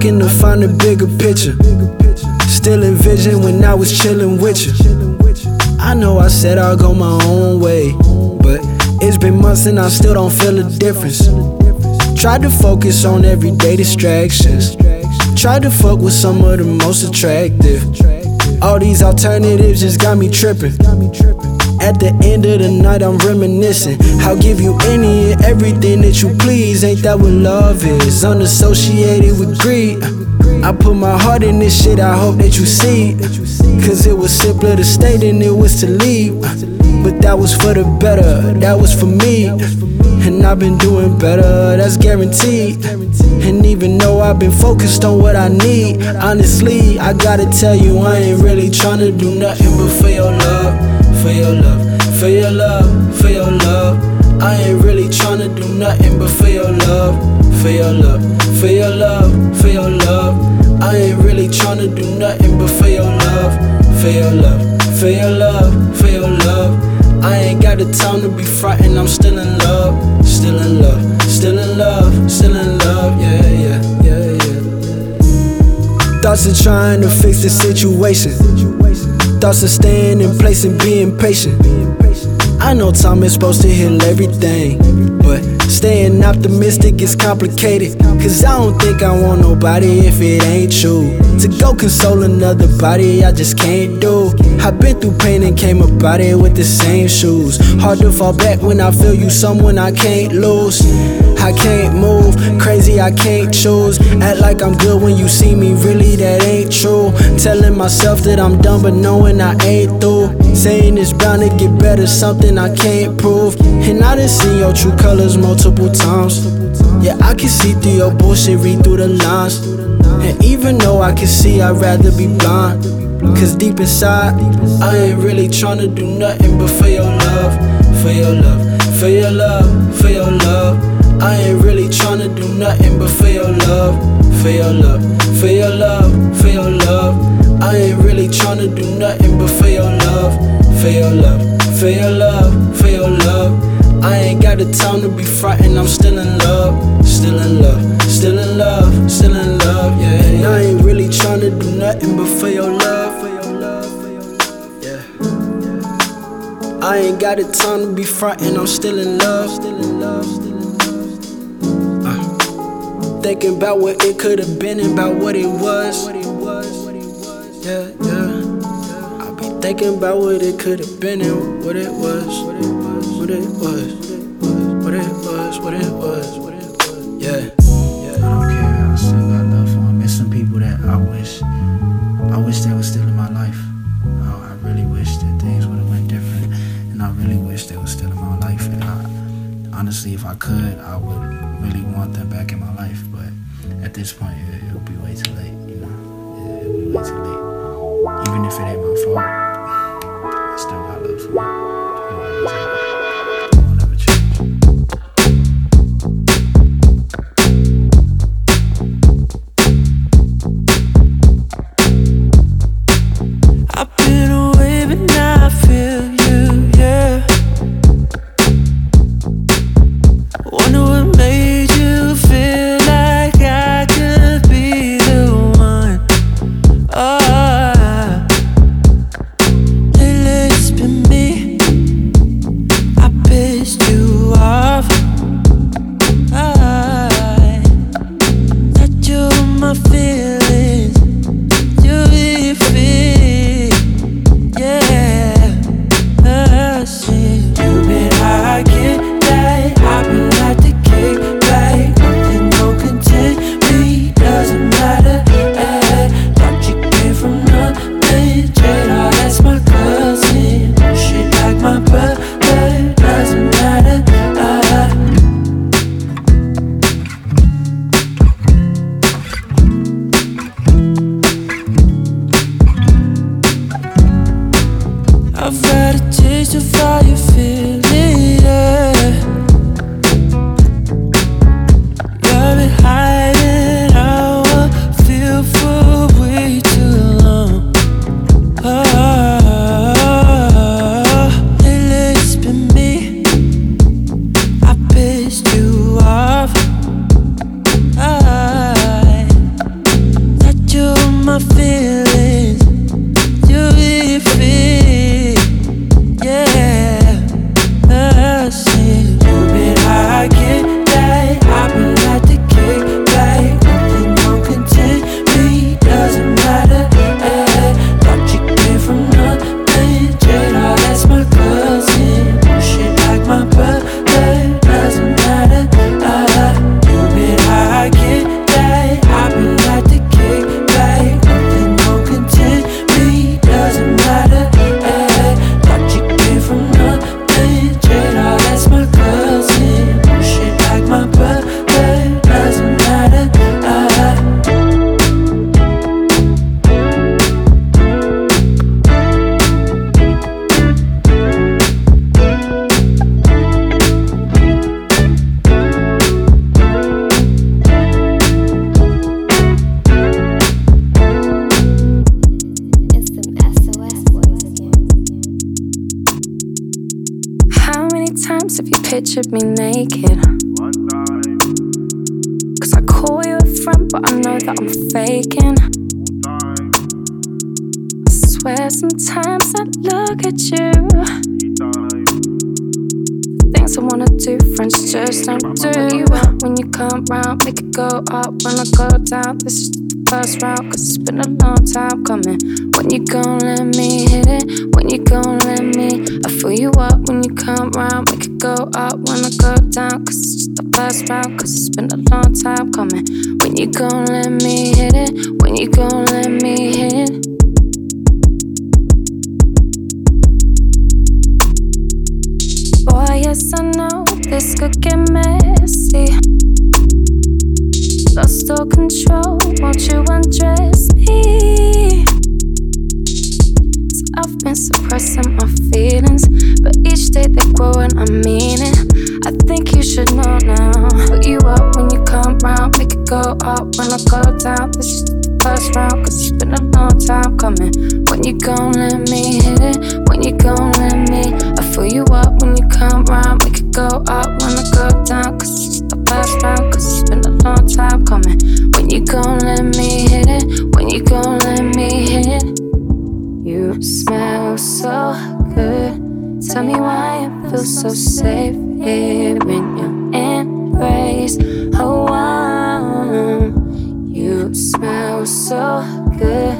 to find a bigger picture. Still envision when I was chillin' with you. I know I said I'll go my own way, but it's been months and I still don't feel a difference. Tried to focus on everyday distractions. Tried to fuck with some of the most attractive. All these alternatives just got me trippin'. At the end of the night, I'm reminiscing. I'll give you any and everything that you please. Ain't that what love is? Unassociated with greed. I put my heart in this shit, I hope that you see. Cause it was simpler to stay than it was to leave. But that was for the better, that was for me. And I've been doing better, that's guaranteed. And even though I've been focused on what I need, honestly, I gotta tell you, I ain't really tryna do nothing but for your love. For your love, for your love, for your love. I ain't really tryna do nothing but for your love. For your love, for your love, for your love. I ain't really tryna do nothing but for your love. For your love, for your love, for your love. I ain't got the time to be frightened, I'm still in love. Still in love, still in love, still in love, yeah, yeah, yeah, yeah. Thoughts of trying to fix the situation. Thoughts of staying in place and being patient. I know time is supposed to heal everything, but staying optimistic is complicated. Cause I don't think I want nobody if it ain't you. To go console another body, I just can't do. I've been through pain and came about it with the same shoes. Hard to fall back when I feel you someone I can't lose. I can't move, crazy I can't choose. Act like I'm good when you see me, really that ain't true. Telling myself that I'm done but knowing I ain't through. Saying it's bound to get better, something I can't prove. And I done seen your true colors multiple times. Yeah, I can see through your bullshit, read through the lines. And even though I can see, I'd rather be blind. Cause deep inside, I ain't really tryna do nothing but for your love. For your love, for your love, for your love. I ain't really tryna do nothing but for your love. For your love, for your love, for your love. I ain't really tryna do nothing but for your love. For your love, for your love, for your love. I ain't got the time to be frightened, I'm still in love. Still in love, still in love, still in love, yeah. And I ain't really tryna do nothing but for your love. Yeah. I ain't got the time to be frightened, I'm still in love. Still in love. Thinking about what it could have been and about what it was. Yeah, yeah. I be thinking about what it could have been and what it was. What it was. What it was. what it was, what it was, what it was. Yeah. I don't care. I still got love for them. There's some people that I wish they were still in my life. I really wish that things would have went different, and I really wish they were still in my life. And honestly, if I could, I would really want them back in my life. But at this point, it would be way too late. You know, it would be way too late. Even if it ain't my fault, I still got love for them. I've had a taste of how you feel it, yeah. You've been hiding how I feel for way too long. Oh, lately it's been me. I pissed you off. I let you in my feelings. You really feel. Times if you pictured me naked, 'cause I call you a friend, but I know that I'm faking. I swear sometimes I look at you, things I wanna do, friends just don't do. When you come round, make it go up. When I go down, this is the first round, 'cause it's been a long time coming. When you gon' let me hit it, when you gon' let me, I fill you up. When you come round, make it go up. When I go down, 'cause it's just the first round, 'cause it's been a long time coming. When you gon' let me hit it, when you gon' let me hit it. Boy, yes, I know this could get messy. Lost all control, won't you undress me? I've been suppressing my feelings, but each day they grow and I mean it. I think you should know now. Put you up when you come round, make it go up when I go down. This is the first round, 'cause it's been a long time coming. When you gon' let me hit it, when you gon' let me, I fill you up when you come round, make it go up when I go down, 'cause it's the first round, 'cause it's been a long time coming. When you gon' let me hit it, when you gon' let me hit it. You smell so good. Tell me why it feels so safe here in your embrace. Oh, wow. You smell so good.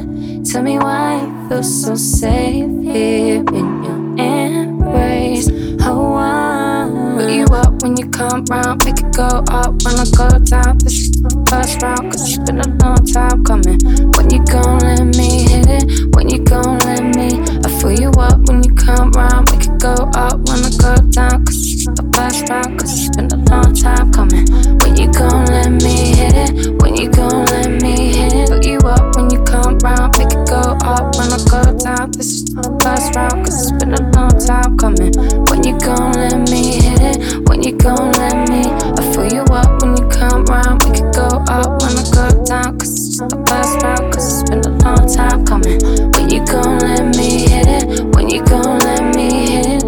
Tell me why it feels so safe here in your embrace. Oh, wow. Put you up when you come. round, make it go up when I go down. This is the first round, cause it's been a long time coming. When you gon' let me hit it, when you gon' let me, I fill you up when you come round. Make it go up when I go down, cause it's the first round, cause it's been a long time coming. When you gon' let me hit it, when you gon' let me hit it, fill you up when you come round. Make it go up when I go down, this is the first round, cause it's been a long time coming. When you gon' let me hit it, when you gon' let me, I fill you up when you come round. We could go up when I go down, cause it's just the first round, cause it's been a long time coming. When you gon' let me hit it, when you gon' let me hit it.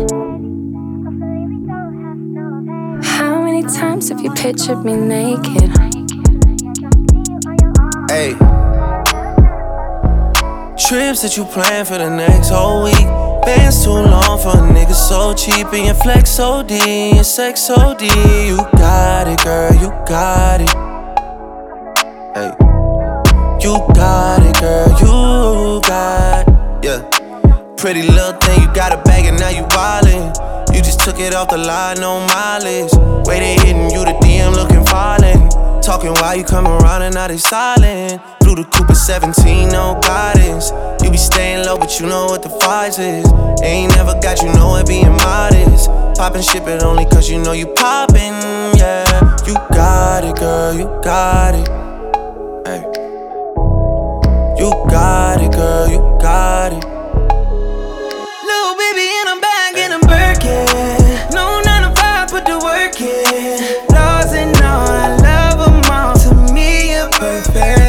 How many times have you pictured me naked? Hey, trips that you plan for the next whole week. Bands too long for a nigga so cheap. And your flex OD, your sex OD. You got it, girl, you got it. Hey, you got it, girl, you got it. Yeah, pretty little thing, you got a bag and now you wildin'. You just took it off the line, no mileage. Waiting, hitting you the DM, looking violent. Talking while you come around and now they silent. Through the Cooper 17, no guidance. You be staying low, but you know what the price is. Ain't never got you know it, being modest. Poppin' shit, but only cause you know you poppin', yeah. You got it, girl, you got it. Hey. You got it, girl, you got it. Lil' baby, and I'm back and I'm Birkin. No 9 to 5, put the work in. Laws and all, I love them all. To me, you're perfect.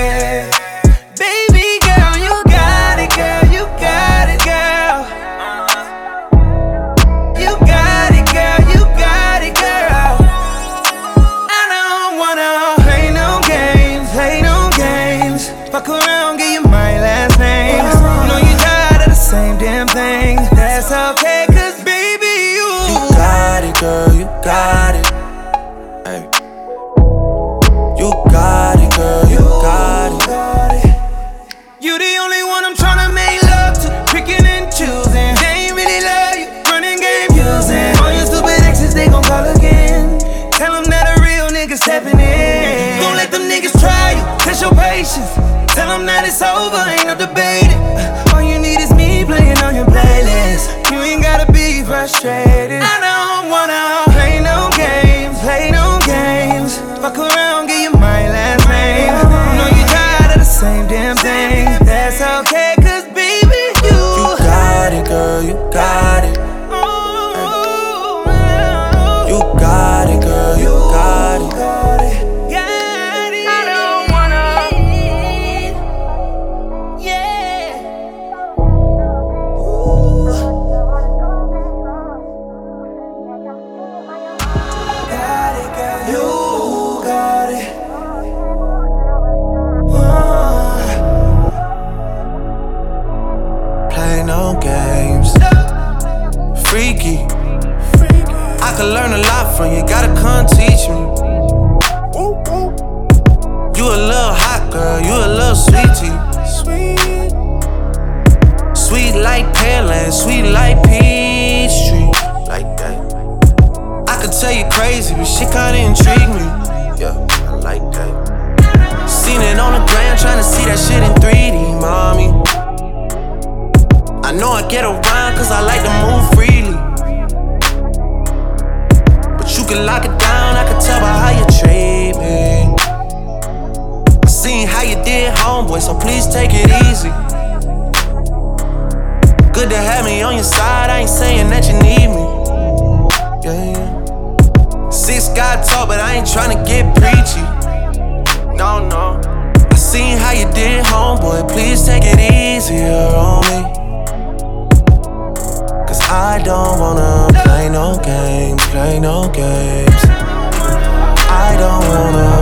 Girl, you got it. Hey. You got it, girl, you got it. You the only one I'm tryna make love to. Picking and choosing. They ain't really love you. Running game using. All your stupid exes, they gon' call again. Tell them that a real nigga stepping in. Don't let them niggas try you. Test your patience. Tell them that it's over, ain't no debating. All you need is me playing on your playlist. You ain't gotta be frustrated. I know. Play no games, play no games. Fuck around, give you my last name. I know you tired of the same damn thing. That's okay, cause baby, you got it, girl, you got it. You got it, girl, you got it. I don't wanna. Yeah. Ooh. Freaky, I could learn a lot from you, gotta come teach me. You a little hot girl, you a little sweetie. Sweet like pale and sweet like Peachtree, like that. I could tell you crazy, but shit kinda intrigue me. Yeah, I like that. Seen it on the ground, tryna see that shit in 3D, mommy. I know I get around cause I like to move freely. But you can lock it down, I can tell by how you treat me. I seen how you did, homeboy, so please take it easy. Good to have me on your side, I ain't saying that you need me. Yeah. 6 got tall, but I ain't tryna get preachy. No, no. I seen how you did, homeboy, please take it easier on me. I don't wanna play no games, play no games. I don't wanna